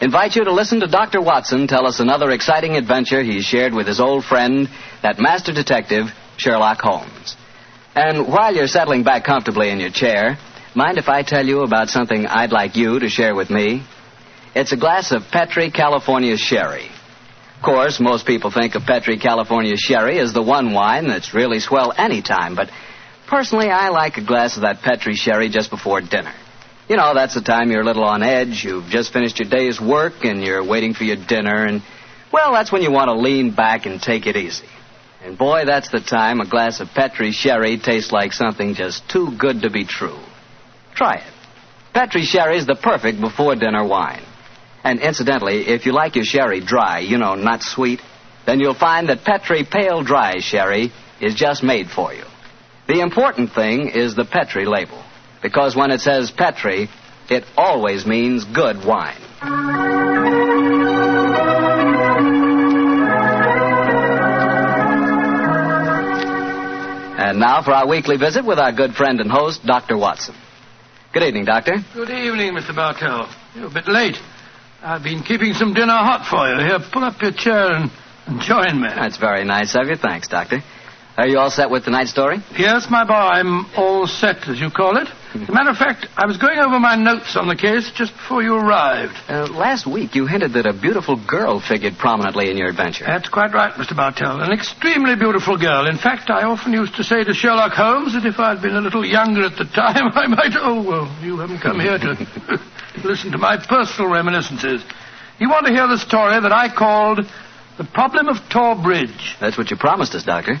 invite you to listen to Dr. Watson tell us another exciting adventure he shared with his old friend, that master detective, Sherlock Holmes. And while you're settling back comfortably in your chair, mind if I tell you about something I'd like you to share with me? It's a glass of Petri California Sherry. Of course, most people think of Petri California Sherry as the one wine that's really swell any time, but personally, I like a glass of that Petri Sherry just before dinner. You know, that's the time you're a little on edge, you've just finished your day's work, and you're waiting for your dinner, and, well, that's when you want to lean back and take it easy. And boy, that's the time a glass of Petri Sherry tastes like something just too good to be true. Try it. Petri Sherry's the perfect before-dinner wine. And incidentally, if you like your sherry dry, you know, not sweet, then you'll find that Petri Pale Dry Sherry is just made for you. The important thing is the Petri label, because when it says Petri, it always means good wine. And now for our weekly visit with our good friend and host, Dr. Watson. Good evening, Doctor. Good evening, Mr. Bartell. You're a bit late. I've been keeping some dinner hot for you. Here, pull up your chair and join me. That's very nice of you. Thanks, Doctor. Are you all set with tonight's story? Yes, my boy, I'm all set, as you call it. As a matter of fact, I was going over my notes on the case just before you arrived. Last week, you hinted that a beautiful girl figured prominently in your adventure. That's quite right, Mr. Bartell. An extremely beautiful girl. In fact, I often used to say to Sherlock Holmes that if I'd been a little younger at the time, I might... Oh, well, you haven't come here to listen to my personal reminiscences. You want to hear the story that I called The Problem of Thor Bridge. That's what you promised us, Doctor.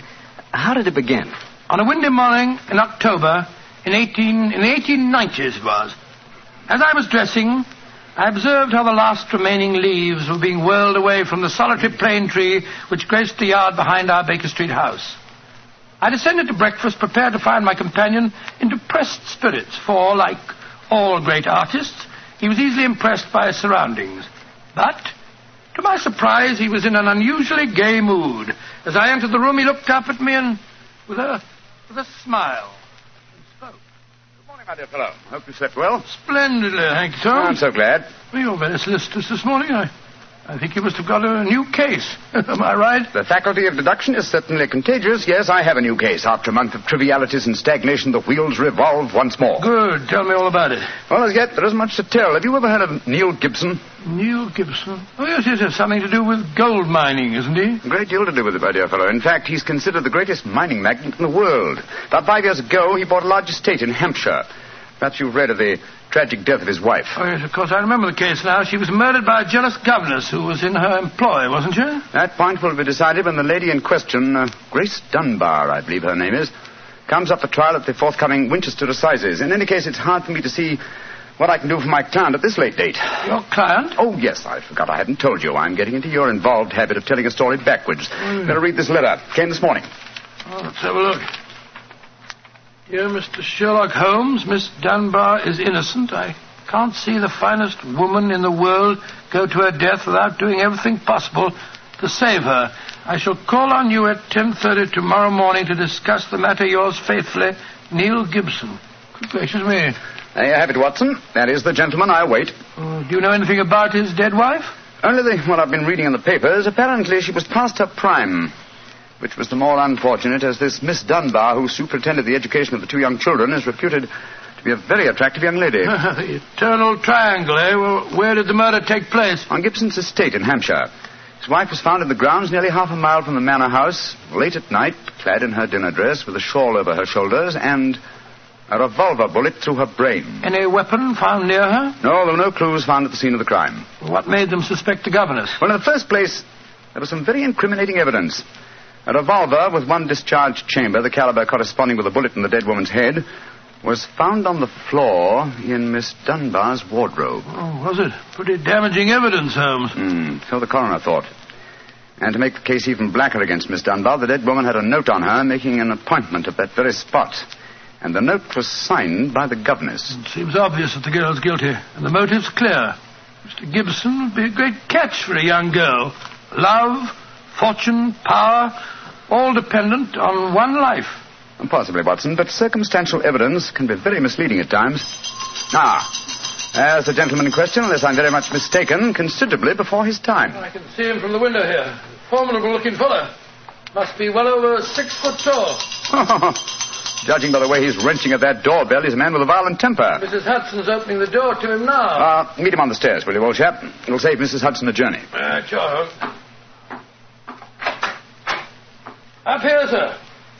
How did it begin? On a windy morning in October, in the 1890s it was. As I was dressing, I observed how the last remaining leaves were being whirled away from the solitary plane tree which graced the yard behind our Baker Street house. I descended to breakfast, prepared to find my companion in depressed spirits, for, like all great artists, he was easily impressed by his surroundings. But to my surprise, he was in an unusually gay mood. As I entered the room, he looked up at me and, with a smile, and spoke. Good morning, my dear fellow. Hope you slept well. Splendidly, thank you, sir. Oh, I'm so glad. Well, you're very solicitous this morning. I think you must have got a new case. Am I right? The faculty of deduction is certainly contagious. Yes, I have a new case. After a month of trivialities and stagnation, the wheels revolve once more. Good. Tell me all about it. Well, as yet, there isn't much to tell. Have you ever heard of Neil Gibson? Neil Gibson? Oh, yes. Something to do with gold mining, isn't he? A great deal to do with it, my dear fellow. In fact, he's considered the greatest mining magnate in the world. About 5 years ago, he bought a large estate in Hampshire. Perhaps you've read of the tragic death of his wife. Oh, yes, of course. I remember the case now. She was murdered by a jealous governess who was in her employ, wasn't she? That point will be decided when the lady in question, Grace Dunbar, I believe her name is, comes up for trial at the forthcoming Winchester Assizes. In any case, it's hard for me to see what I can do for my client at this late date. Your client? Oh, yes, I forgot I hadn't told you. I'm getting into your involved habit of telling a story backwards. Better read this letter. Came this morning. Oh, let's have a look. Dear Mr. Sherlock Holmes, Miss Dunbar is innocent. I can't see the finest woman in the world go to her death without doing everything possible to save her. I shall call on you at 10:30 tomorrow morning to discuss the matter. Yours faithfully, Neil Gibson. Good gracious me. There you have it, Watson. That is the gentleman I await. Do you know anything about his dead wife? Only what I've been reading in the papers. Apparently she was past her prime, which was the more unfortunate as this Miss Dunbar, who superintended the education of the two young children, is reputed to be a very attractive young lady. The eternal triangle, eh? Well, where did the murder take place? On Gibson's estate in Hampshire. His wife was found in the grounds nearly half a mile from the manor house, late at night, clad in her dinner dress, with a shawl over her shoulders, and a revolver bullet through her brain. Any weapon found near her? No, there were no clues found at the scene of the crime. What made them suspect the governess? Well, in the first place, there was some very incriminating evidence. A revolver with one discharged chamber, the caliber corresponding with a bullet in the dead woman's head, was found on the floor in Miss Dunbar's wardrobe. Oh, was it? Pretty damaging evidence, Holmes. So the coroner thought. And to make the case even blacker against Miss Dunbar, the dead woman had a note on her making an appointment at that very spot. And the note was signed by the governess. It seems obvious that the girl's guilty, and the motive's clear. Mr. Gibson would be a great catch for a young girl. Love, fortune, power, all dependent on one life. Possibly, Watson, but circumstantial evidence can be very misleading at times. There's the gentleman in question, unless I'm very much mistaken, considerably before his time. I can see him from the window here. Formidable-looking fellow. Must be well over 6 foot tall. Judging by the way he's wrenching at that doorbell, he's a man with a violent temper. Mrs. Hudson's opening the door to him now. Meet him on the stairs, will you, old chap? It'll save Mrs. Hudson a journey. Sure. Up here, sir.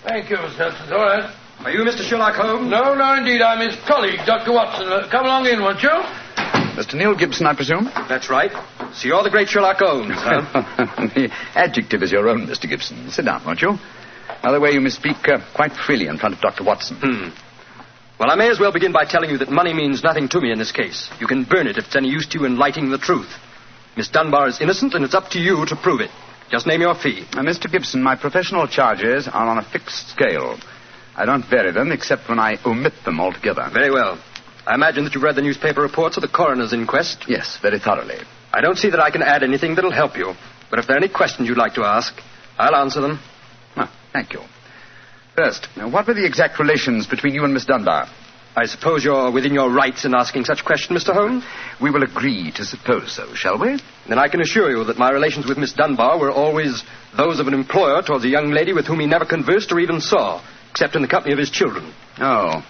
Thank you, Mr. Hudson. All right. Are you Mr. Sherlock Holmes? No, indeed. I'm his colleague, Dr. Watson. Come along in, won't you? Mr. Neil Gibson, I presume? That's right. So you're the great Sherlock Holmes, huh? The adjective is your own, Mr. Gibson. Sit down, won't you? By the way, you must speak quite freely in front of Dr. Watson. Well, I may as well begin by telling you that money means nothing to me in this case. You can burn it if it's any use to you in lighting the truth. Miss Dunbar is innocent, and it's up to you to prove it. Just name your fee. Mr. Gibson, my professional charges are on a fixed scale. I don't vary them except when I omit them altogether. Very well. I imagine that you've read the newspaper reports of the coroner's inquest. Yes, very thoroughly. I don't see that I can add anything that'll help you. But if there are any questions you'd like to ask, I'll answer them. Thank you. First, what were the exact relations between you and Miss Dunbar? I suppose you're within your rights in asking such question, Mr. Holmes? We will agree to suppose so, shall we? Then I can assure you that my relations with Miss Dunbar were always those of an employer towards a young lady with whom he never conversed or even saw, except in the company of his children. Oh.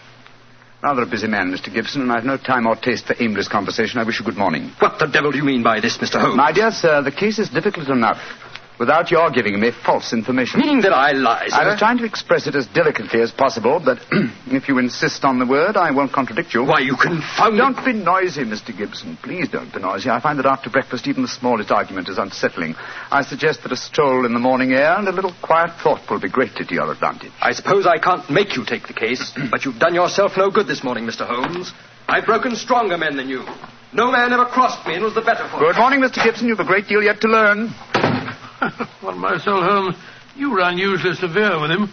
Rather a busy man, Mr. Gibson, and I've no time or taste for aimless conversation. I wish you good morning. What the devil do you mean by this, Mr. Holmes? My dear sir, the case is difficult enough without your giving me false information. Meaning that I lie, sir? I was trying to express it as delicately as possible, but if you insist on the word, I won't contradict you. Why, you confounded... Don't be noisy, Mr. Gibson. Please don't be noisy. I find that after breakfast, even the smallest argument is unsettling. I suggest that a stroll in the morning air and a little quiet thought will be greatly to your advantage. I suppose I can't make you take the case, but you've done yourself no good this morning, Mr. Holmes. I've broken stronger men than you. No man ever crossed me and was the better for it. Good morning, Mr. Gibson. You've a great deal yet to learn. Well, my soul, Holmes, you were unusually severe with him.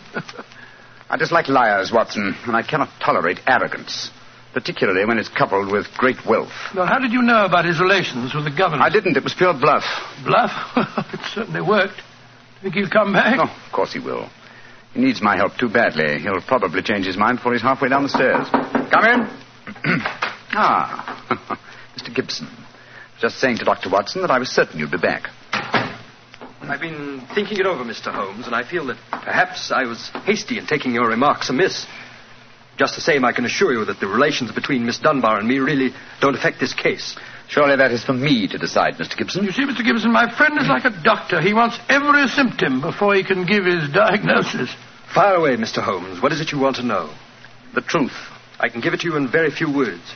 I dislike liars, Watson, and I cannot tolerate arrogance, particularly when it's coupled with great wealth. Well, how did you know about his relations with the governor? I didn't. It was pure bluff. Bluff? It certainly worked. Think he'll come back? Oh, of course he will. He needs my help too badly. He'll probably change his mind before he's halfway down the stairs. Come in. Mr. Gibson. Just saying to Dr. Watson that I was certain you'd be back. I've been thinking it over, Mr. Holmes, and I feel that perhaps I was hasty in taking your remarks amiss. Just the same, I can assure you that the relations between Miss Dunbar and me really don't affect this case. Surely that is for me to decide, Mr. Gibson. You see, Mr. Gibson, my friend is like a doctor. He wants every symptom before he can give his diagnosis. Fire away, Mr. Holmes. What is it you want to know? The truth. I can give it to you in very few words.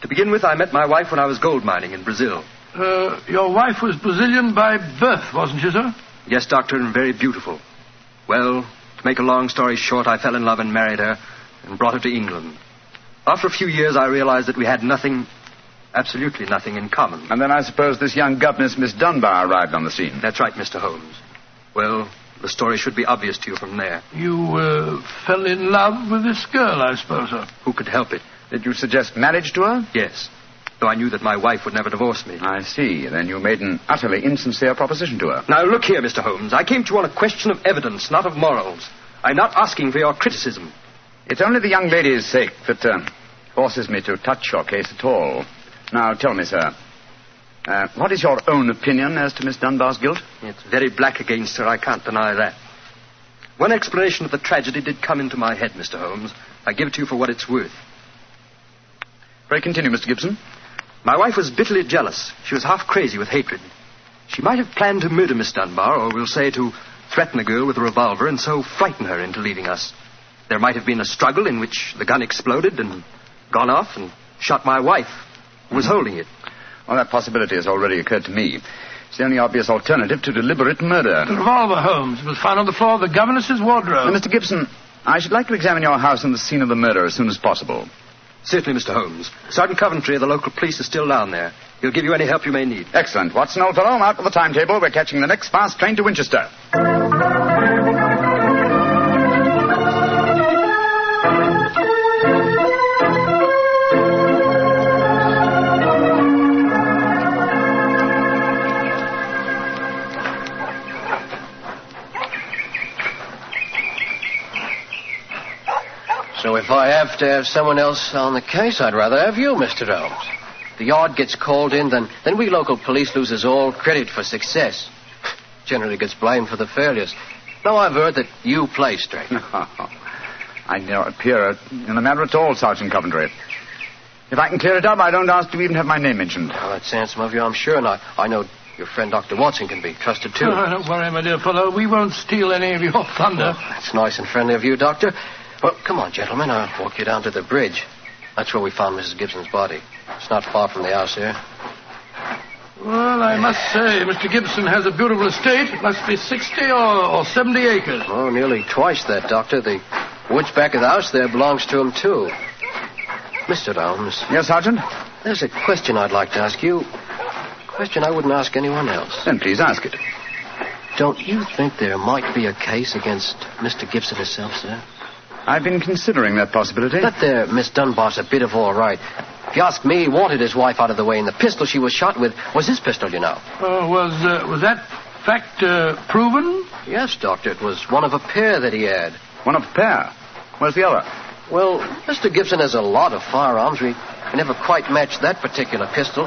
To begin with, I met my wife when I was gold mining in Brazil. Your wife was Brazilian by birth, wasn't she, sir? Yes, Doctor, and very beautiful. Well, To make a long story short, I fell in love and married her and brought her to England. After a few years, I realized that we had nothing, absolutely nothing in common. And then I suppose this young governess, Miss Dunbar, arrived on the scene. That's right, Mr. Holmes. Well, the story should be obvious to you from there. You fell in love with this girl, I suppose, sir. Who could help it? Did you suggest marriage to her? Yes, though I knew that my wife would never divorce me. I see. Then you made an utterly insincere proposition to her. Now, look here, Mr. Holmes. I came to you on a question of evidence, not of morals. I'm not asking for your criticism. It's only the young lady's sake that forces me to touch your case at all. Now, tell me, sir, what is your own opinion as to Miss Dunbar's guilt? It's very black against her. I can't deny that. One explanation of the tragedy did come into my head, Mr. Holmes. I give it to you for what it's worth. Pray continue, Mr. Gibson. My wife was bitterly jealous. She was half crazy with hatred. She might have planned to murder Miss Dunbar, or we'll say to threaten the girl with a revolver and so frighten her into leaving us. There might have been a struggle in which the gun exploded and gone off and shot my wife, who was holding it. Well, that possibility has already occurred to me. It's the only obvious alternative to deliberate murder. The revolver, Holmes, was found on the floor of the governess's wardrobe. Now, Mr. Gibson, I should like to examine your house and the scene of the murder as soon as possible. Certainly, Mr. Holmes. Sergeant Coventry of the local police is still down there. He'll give you any help you may need. Excellent. Watson, old fellow, out for the timetable. We're catching the next fast train to Winchester. So if I have to have someone else on the case, I'd rather have you, Mr. Holmes. If the yard gets called in, then we local police loses all credit for success. Generally gets blamed for the failures. Now I've heard that you play straight. No, I don't appear in the matter at all, Sergeant Coventry. If I can clear it up, I don't ask to even have my name mentioned. Oh, that's handsome of you, I'm sure, and I know your friend Dr. Watson can be trusted, too. Oh, don't worry, my dear fellow. We won't steal any of your thunder. Oh, that's nice and friendly of you, Doctor. Well, come on, gentlemen. I'll walk you down to the bridge. That's where we found Mrs. Gibson's body. It's not far from the house here. Well, I must say, Mr. Gibson has a beautiful estate. It must be 60 or 70 acres. Oh, nearly twice that, Doctor. The woods back of the house there belongs to him, too. Mr. Holmes. Yes, Sergeant? There's a question I'd like to ask you. A question I wouldn't ask anyone else. Then please ask it. Don't you think there might be a case against Mr. Gibson himself, sir? I've been considering that possibility. But there, Miss Dunbar's a bit of all right. If you ask me, he wanted his wife out of the way, and the pistol she was shot with was his pistol, you know. Was that fact proven? Yes, Doctor. It was one of a pair that he had. One of a pair? Where's the other? Well, Mr. Gibson has a lot of firearms. We never quite matched that particular pistol,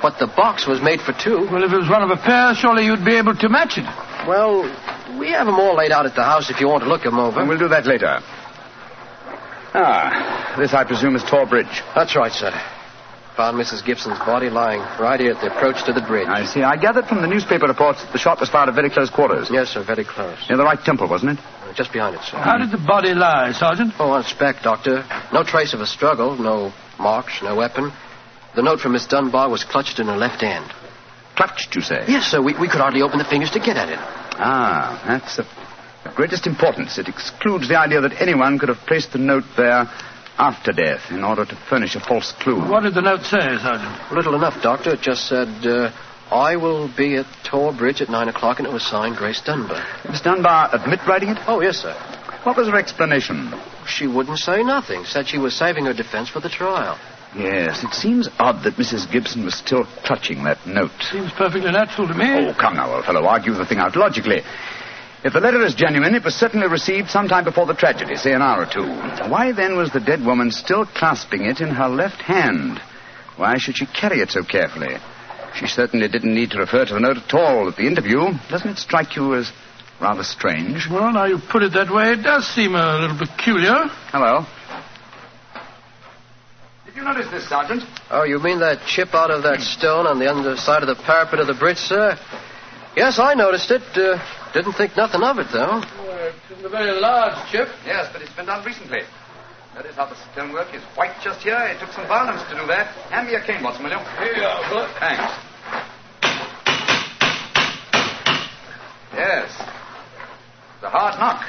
but the box was made for two. Well, if it was one of a pair, surely you'd be able to match it. Well, we have them all laid out at the house if you want to look them over. And we'll do that later. Ah, this, I presume, is Thor Bridge. That's right, sir. Found Mrs. Gibson's body lying right here at the approach to the bridge. I see. I gathered from the newspaper reports that the shot was fired at very close quarters. Yes, sir, very close. Near the right temple, wasn't it? Just behind it, sir. How did the body lie, Sergeant? Oh, on its back, Doctor. No trace of a struggle, no marks, no weapon. The note from Miss Dunbar was clutched in her left hand. Clutched, you say? Yes, sir. We could hardly open the fingers to get at it. Ah, that's of greatest importance. It excludes the idea that anyone could have placed the note there after death in order to furnish a false clue. What did the note say, Sergeant? Little enough, Doctor. It just said, I will be at Thor Bridge at 9 o'clock, and it was signed Grace Dunbar. Miss Dunbar admit writing it? Oh, yes, sir. What was her explanation? She wouldn't say nothing. Said she was saving her defense for the trial. Yes, it seems odd that Mrs. Gibson was still clutching that note. Seems perfectly natural to me. Oh, come now, old fellow. Argue the thing out logically. If the letter is genuine, it was certainly received sometime before the tragedy, say an hour or two. Why then was the dead woman still clasping it in her left hand? Why should she carry it so carefully? She certainly didn't need to refer to the note at all at the interview. Doesn't it strike you as rather strange? Well, now you put it that way, it does seem a little peculiar. Hello. Did you notice this, Sergeant? Oh, you mean that chip out of that stone on the underside of the parapet of the bridge, sir? Yes, I noticed it. Didn't think nothing of it, though. Well, it isn't a very large chip. Yes, but it's been done recently. Notice how the stonework is white just here. It took some violence to do that. Hand me a cane, Watson, will you? Here you are, Philip. Thanks. Yes. It's a hard knock.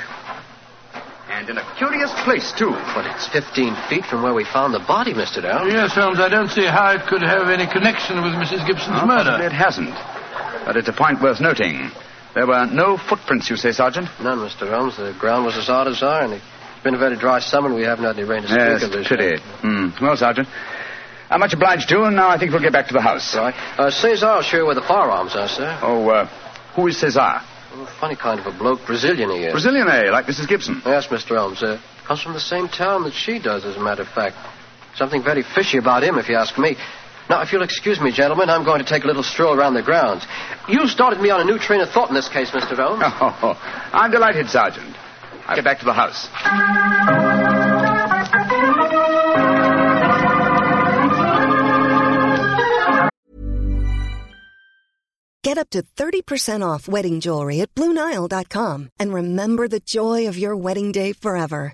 And in a curious place, too. But it's 15 feet from where we found the body, Mr. Dow. Yes, Holmes, I don't see how it could have any connection with Mrs. Gibson's murder. It hasn't. But it's a point worth noting. There were no footprints, you say, Sergeant? None, Mr. Holmes. The ground was as hard as are, and it's been a very dry summer, and we haven't had any rain to speak of this year. Well, Sergeant, I'm much obliged to you, and now I think we'll get back to the house. Right. Cesar will show you where the firearms are, sir. Oh, who is Cesar? Well, funny kind of a bloke. Brazilian he is. Brazilian, eh? Like Mrs. Gibson? Yes, Mr. Holmes. Comes from the same town that she does, as a matter of fact. Something very fishy about him, if you ask me. Now, if you'll excuse me, gentlemen, I'm going to take a little stroll around the grounds. You started me on a new train of thought in this case, Mr. Holmes. Oh, I'm delighted, Sergeant. I'll get back to the house. Get up to 30% off wedding jewelry at BlueNile.com and remember the joy of your wedding day forever.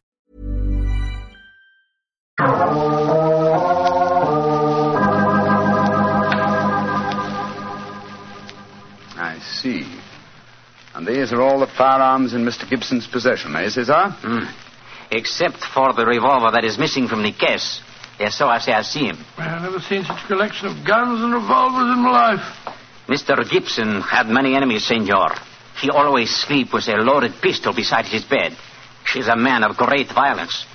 I see. And these are all the firearms in Mr. Gibson's possession, eh, Cesar? Except for the revolver that is missing from the case. Yes, so I say I see him. I've never seen such a collection of guns and revolvers in my life. Mr. Gibson had many enemies, senor. He always sleeps with a loaded pistol beside his bed. He's a man of great violence.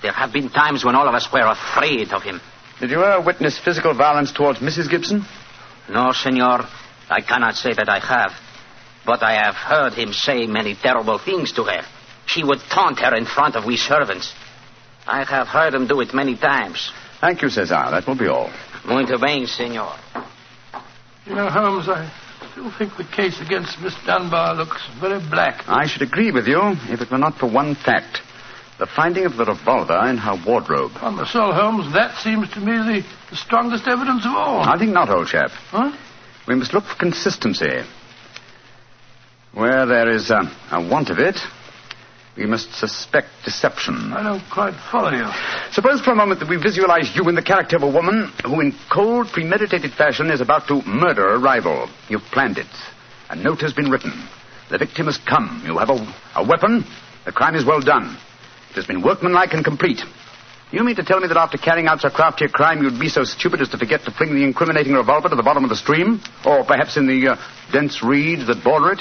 There have been times when all of us were afraid of him. Did you ever witness physical violence towards Mrs. Gibson? No, senor. I cannot say that I have. But I have heard him say many terrible things to her. She would taunt her in front of we servants. I have heard him do it many times. Thank you, Cesar. That will be all. Muito bem, senor. You know, Holmes, I still think the case against Miss Dunbar looks very black. I should agree with you if it were not for one fact. The finding of the revolver in her wardrobe. On the soul, Holmes, that seems to me the strongest evidence of all. I think not, old chap. Huh? We must look for consistency. Where there is a want of it, we must suspect deception. I don't quite follow you. Suppose for a moment that we visualize you in the character of a woman who in cold, premeditated fashion is about to murder a rival. You've planned it. A note has been written. The victim has come. You have a weapon. The crime is well done. It has been workmanlike and complete. You mean to tell me that after carrying out so crafty a crime, you'd be so stupid as to forget to fling the incriminating revolver to the bottom of the stream? Or perhaps in the dense reeds that border it?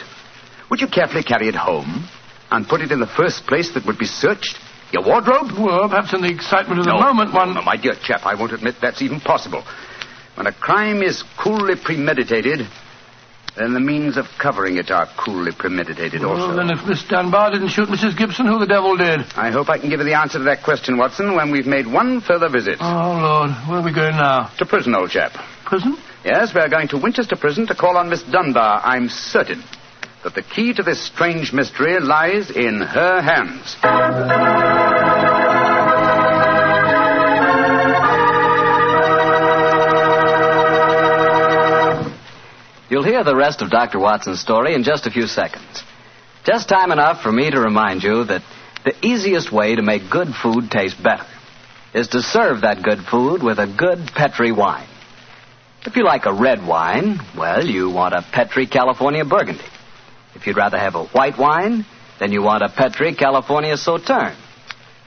Would you carefully carry it home and put it in the first place that would be searched? Your wardrobe? Well, perhaps in the excitement of the moment one... No, my dear chap, I won't admit that's even possible. When a crime is coolly premeditated, then the means of covering it are coolly premeditated also. Well, then if Miss Dunbar didn't shoot Mrs. Gibson, who the devil did? I hope I can give you the answer to that question, Watson, when we've made one further visit. Oh, Lord, where are we going now? To prison, old chap. Prison? Yes, we're going to Winchester Prison to call on Miss Dunbar, I'm certain. That the key to this strange mystery lies in her hands. You'll hear the rest of Dr. Watson's story in just a few seconds. Just time enough for me to remind you that the easiest way to make good food taste better is to serve that good food with a good Petri wine. If you like a red wine, well, you want a Petri California Burgundy. If you'd rather have a white wine, then you want a Petri California Sauterne.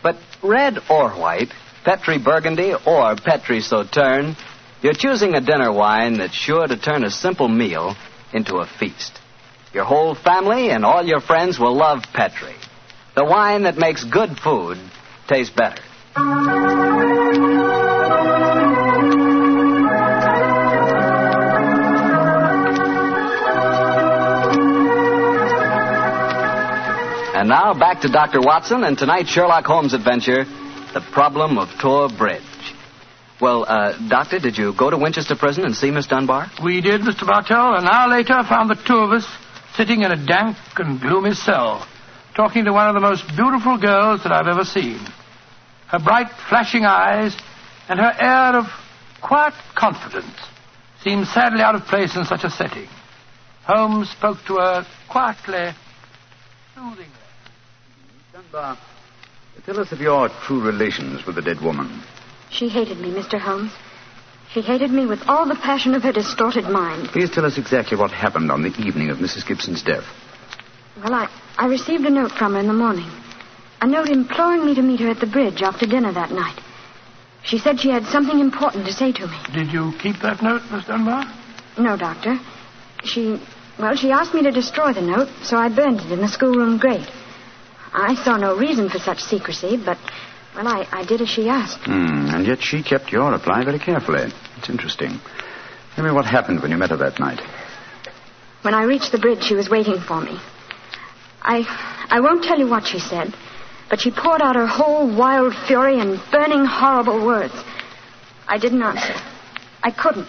But red or white, Petri Burgundy or Petri Sauterne, you're choosing a dinner wine that's sure to turn a simple meal into a feast. Your whole family and all your friends will love Petri, the wine that makes good food taste better. And now, back to Dr. Watson and tonight's Sherlock Holmes adventure, The Problem of Thor Bridge. Well, Doctor, did you go to Winchester Prison and see Miss Dunbar? We did, Mr. Bartell. An hour later, found the two of us sitting in a dank and gloomy cell, talking to one of the most beautiful girls that I've ever seen. Her bright, flashing eyes and her air of quiet confidence seemed sadly out of place in such a setting. Holmes spoke to her quietly, soothingly. Dunbar, tell us of your true relations with the dead woman. She hated me, Mr. Holmes. She hated me with all the passion of her distorted mind. Please tell us exactly what happened on the evening of Mrs. Gibson's death. Well, I received a note from her in the morning. A note imploring me to meet her at the bridge after dinner that night. She said she had something important to say to me. Did you keep that note, Miss Dunbar? No, Doctor. She asked me to destroy the note, so I burned it in the schoolroom grate. I saw no reason for such secrecy, but... well, I did as she asked. And yet she kept your reply very carefully. It's interesting. Tell me what happened when you met her that night. When I reached the bridge, she was waiting for me. I won't tell you what she said, but she poured out her whole wild fury in burning, horrible words. I didn't answer. I couldn't.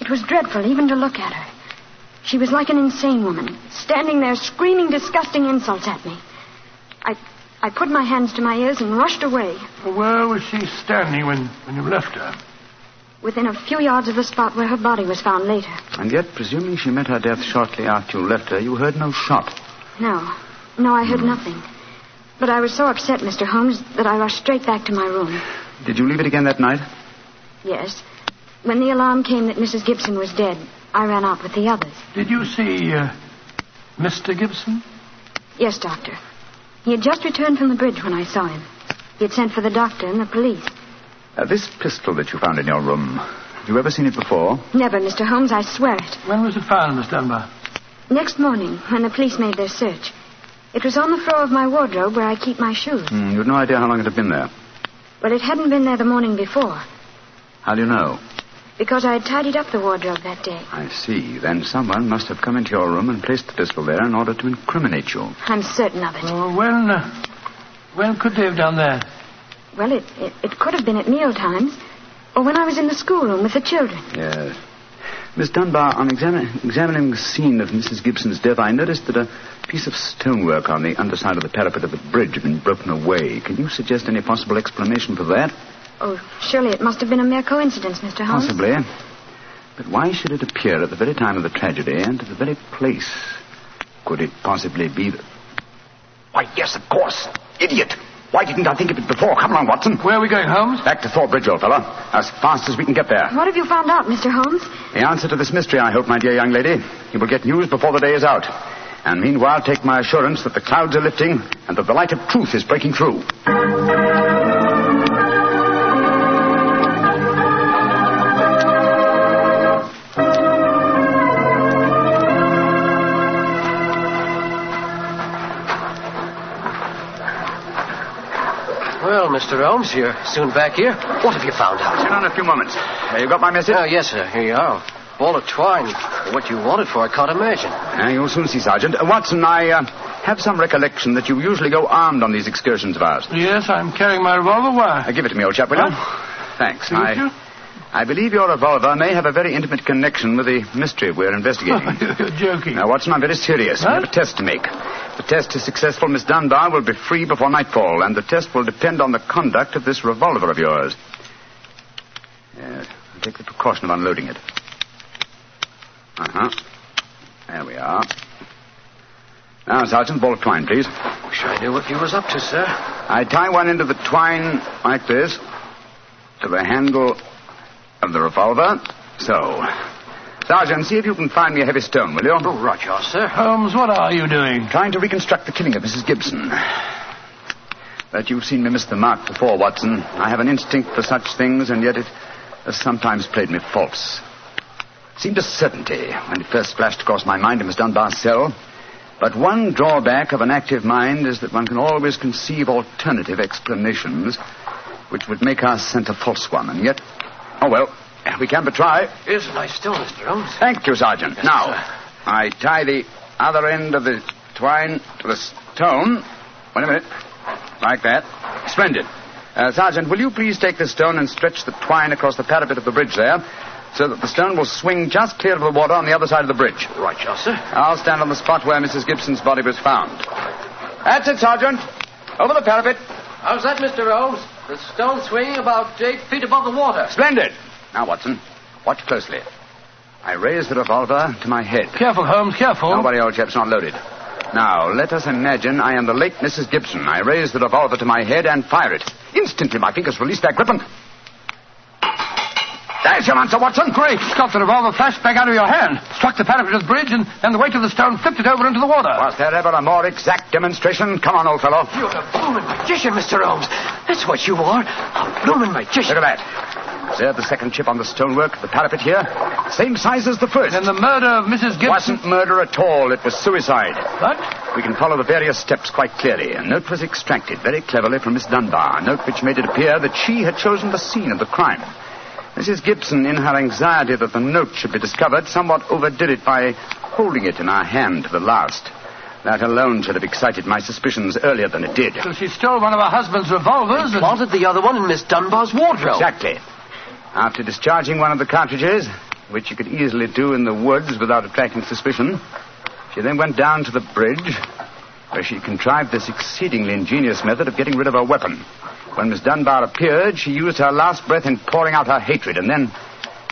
It was dreadful even to look at her. She was like an insane woman, standing there screaming disgusting insults at me. I put my hands to my ears and rushed away. Where was she standing when you left her? Within a few yards of the spot where her body was found later. And yet, presuming she met her death shortly after you left her, you heard no shot. No, I heard nothing. But I was so upset, Mr. Holmes, that I rushed straight back to my room. Did you leave it again that night? Yes. When the alarm came that Mrs. Gibson was dead, I ran out with the others. Did you see Mr. Gibson? Yes, Doctor. He had just returned from the bridge when I saw him. He had sent for the doctor and the police. This pistol that you found in your room, have you ever seen it before? Never, Mr. Holmes, I swear it. When was it found, Miss Dunbar? Next morning, when the police made their search. It was on the floor of my wardrobe where I keep my shoes. You had no idea how long it had been there? Well, it hadn't been there the morning before. How do you know? Because I had tidied up the wardrobe that day. I see. Then someone must have come into your room and placed the pistol there in order to incriminate you. I'm certain of it. When could they have done that? Well, it could have been at meal times, or when I was in the schoolroom with the children. Yes. Miss Dunbar, on examining the scene of Mrs. Gibson's death, I noticed that a piece of stonework on the underside of the parapet of the bridge had been broken away. Can you suggest any possible explanation for that? Oh, surely it must have been a mere coincidence, Mr. Holmes. Possibly. But why should it appear at the very time of the tragedy and at the very place? Could it possibly be that... Why, yes, of course. Idiot. Why didn't I think of it before? Come along, Watson. Where are we going, Holmes? Back to Thor Bridge, old fellow. As fast as we can get there. What have you found out, Mr. Holmes? The answer to this mystery, I hope, my dear young lady. You will get news before the day is out. And meanwhile, take my assurance that the clouds are lifting and that the light of truth is breaking through. Mr. Holmes, you're soon back here. What have you found out? Sit down a few moments. You got my message? Oh, yes, sir. Here you are. Ball of twine. What you wanted for, I can't imagine. You'll soon see, Sergeant. Watson, I have some recollection that you usually go armed on these excursions of ours. Yes, I'm carrying my revolver. Why? Give it to me, old chap, will you? Thanks. I believe your revolver may have a very intimate connection with the mystery we're investigating. You're joking. Now, Watson, I'm very serious. What? We have a test to make. If the test is successful, Miss Dunbar will be free before nightfall, and the test will depend on the conduct of this revolver of yours. Yes, I'll take the precaution of unloading it. There we are. Now, Sergeant, ball of twine, please. Wish I knew what you was up to, sir. I tie one end of the twine like this to the handle... of the revolver. So, Sergeant, see if you can find me a heavy stone, will you? Oh, Roger, sir. Holmes, what are you doing? Trying to reconstruct the killing of Mrs. Gibson. But you've seen me miss the mark before, Watson. I have an instinct for such things, and yet it has sometimes played me false. It seemed a certainty when it first flashed across my mind in Miss Dunbar's cell. But one drawback of an active mind is that one can always conceive alternative explanations which would make us scent a false one, and yet... oh, well, we can but try. Here's a nice stone, Mr. Holmes. Thank you, Sergeant. Yes, now, sir. I tie the other end of the twine to the stone. Wait a minute. Like that. Splendid. Sergeant, will you please take this stone and stretch the twine across the parapet of the bridge there so that the stone will swing just clear of the water on the other side of the bridge? Right, yes, sir. I'll stand on the spot where Mrs. Gibson's body was found. That's it, Sergeant. Over the parapet. How's that, Mr. Rose? The stone swinging about 8 feet above the water. Splendid. Now, Watson, watch closely. I raise the revolver to my head. Careful, Holmes, careful. Don't worry, old chap's not loaded. Now, let us imagine I am the late Mrs. Gibson. I raise the revolver to my head and fire it. Instantly, my fingers release their grip and... There's your answer, Watson. Great. Scott, the revolver flashed back out of your hand, struck the parapet of the bridge, and then the weight of the stone flipped it over into the water. Was there ever a more exact demonstration? Come on, old fellow. You're a blooming magician, Mr. Holmes. That's what you are, a blooming magician. Look at that. There, the second chip on the stonework, the parapet here. Same size as the first. Then the murder of Mrs. Gibson... wasn't murder at all. It was suicide. What? We can follow the various steps quite clearly. A note was extracted very cleverly from Miss Dunbar, a note which made it appear that she had chosen the scene of the crime. Mrs. Gibson, in her anxiety that the note should be discovered, somewhat overdid it by holding it in her hand to the last. That alone should have excited my suspicions earlier than it did. So she stole one of her husband's revolvers and planted the other one in Miss Dunbar's wardrobe. Exactly. After discharging one of the cartridges, which you could easily do in the woods without attracting suspicion, she then went down to the bridge, where she contrived this exceedingly ingenious method of getting rid of her weapon. When Miss Dunbar appeared, she used her last breath in pouring out her hatred, and then,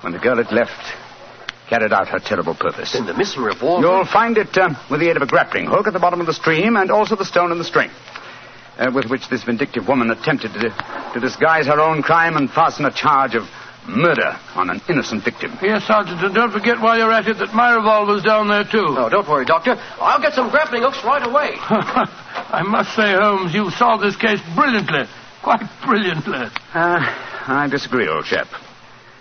when the girl had left, carried out her terrible purpose. Then the missing revolver... You'll find it with the aid of a grappling hook at the bottom of the stream, and also the stone and the string. With which this vindictive woman attempted to disguise her own crime and fasten a charge of murder on an innocent victim. Yes, Sergeant, and don't forget while you're at it that my revolver's down there, too. Oh, don't worry, Doctor. I'll get some grappling hooks right away. I must say, Holmes, you've solved this case brilliantly. Quite brilliantly. I disagree, old chap.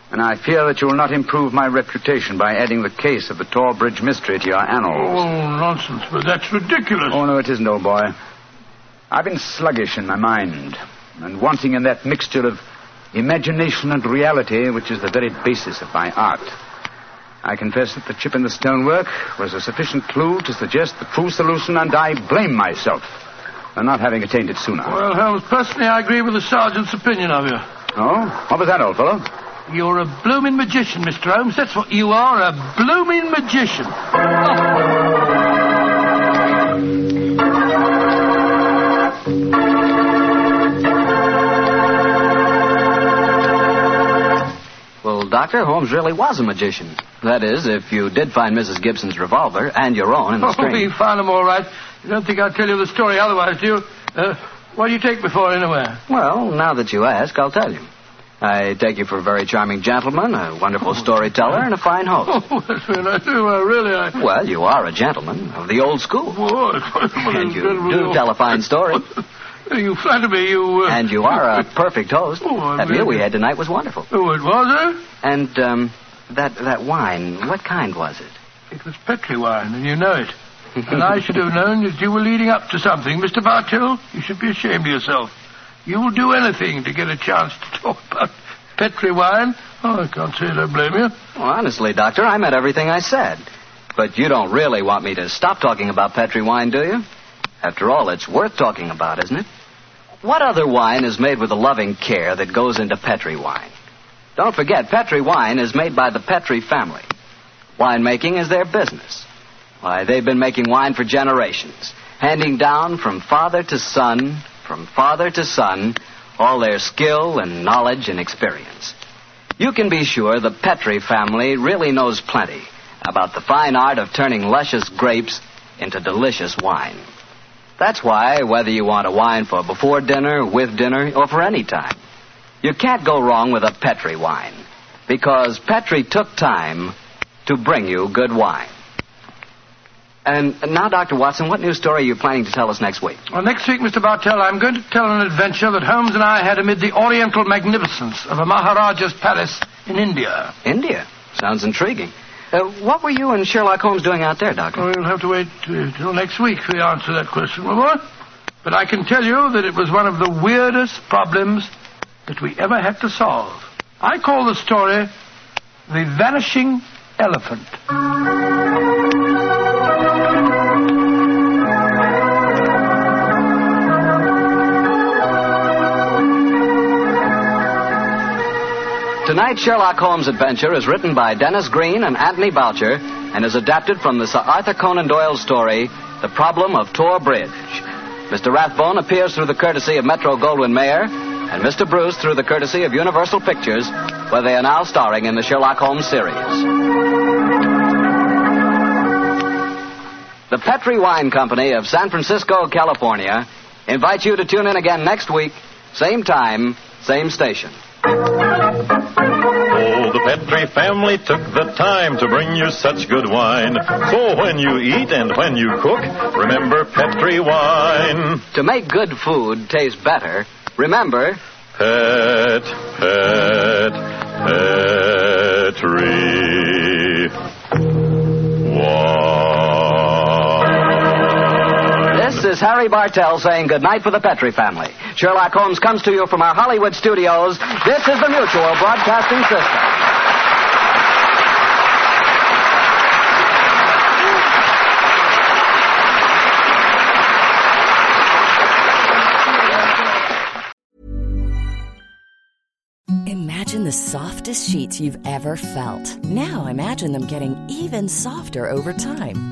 And I fear that you will not improve my reputation by adding the case of the Thor Bridge mystery to your annals. Oh, nonsense, but that's ridiculous. Oh, no, it isn't, old boy. I've been sluggish in my mind and wanting in that mixture of imagination and reality, which is the very basis of my art. I confess that the chip in the stonework was a sufficient clue to suggest the true solution, and I blame myself for not having attained it sooner. Well, Holmes, personally, I agree with the sergeant's opinion of you. Oh? What was that, old fellow? You're a blooming magician, Mr. Holmes. That's what you are, a blooming magician. Doctor, Holmes really was a magician. That is, if you did find Mrs. Gibson's revolver and your own in the stream. Oh, we found them all right. You don't think I'll tell you the story otherwise, do you? What do you take me for, anyway? Well, now that you ask, I'll tell you. I take you for a very charming gentleman, a wonderful storyteller, and a fine host. Oh, well, I do, I really... Well, you are a gentleman of the old school. Oh, and you do tell a fine story. You flatter me, you... And you are a perfect host. That meal we had tonight was wonderful. Oh, it was, eh? And that wine, what kind was it? It was Petri wine, and you know it. And I should have known that you were leading up to something. Mr. Bartell, you should be ashamed of yourself. You'll do anything to get a chance to talk about Petri wine. Oh, I can't say that I blame you. Well, honestly, Doctor, I meant everything I said. But you don't really want me to stop talking about Petri wine, do you? After all, it's worth talking about, isn't it? What other wine is made with the loving care that goes into Petri wine? Don't forget, Petri wine is made by the Petri family. Winemaking is their business. Why, they've been making wine for generations, handing down from father to son, all their skill and knowledge and experience. You can be sure the Petri family really knows plenty about the fine art of turning luscious grapes into delicious wine. That's why, whether you want a wine for before dinner, with dinner, or for any time, you can't go wrong with a Petri wine, because Petri took time to bring you good wine. And now, Dr. Watson, what new story are you planning to tell us next week? Well, next week, Mr. Bartell, I'm going to tell an adventure that Holmes and I had amid the oriental magnificence of a Maharaja's palace in India. India? Sounds intriguing. What were you and Sherlock Holmes doing out there, Doctor? Well, you'll have to wait till next week for the answer to that question, my boy. But I can tell you that it was one of the weirdest problems that we ever had to solve. I call the story The Vanishing Elephant. Tonight's Sherlock Holmes adventure is written by Dennis Green and Anthony Boucher and is adapted from the Sir Arthur Conan Doyle story, The Problem of Thor Bridge. Mr. Rathbone appears through the courtesy of Metro-Goldwyn-Mayer and Mr. Bruce through the courtesy of Universal Pictures, where they are now starring in the Sherlock Holmes series. The Petri Wine Company of San Francisco, California, invites you to tune in again next week, same time, same station. Oh, the Petri family took the time to bring you such good wine. So when you eat and when you cook, remember Petri wine. To make good food taste better, remember... Petri wine. This is Harry Bartell saying goodnight for the Petri family. Sherlock Holmes comes to you from our Hollywood studios. This is the Mutual Broadcasting System. Imagine the softest sheets you've ever felt. Now imagine them getting even softer over time.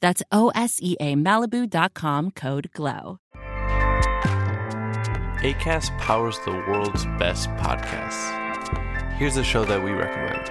That's OSEAMalibu.com, code GLOW. Acast powers the world's best podcasts. Here's a show that we recommend.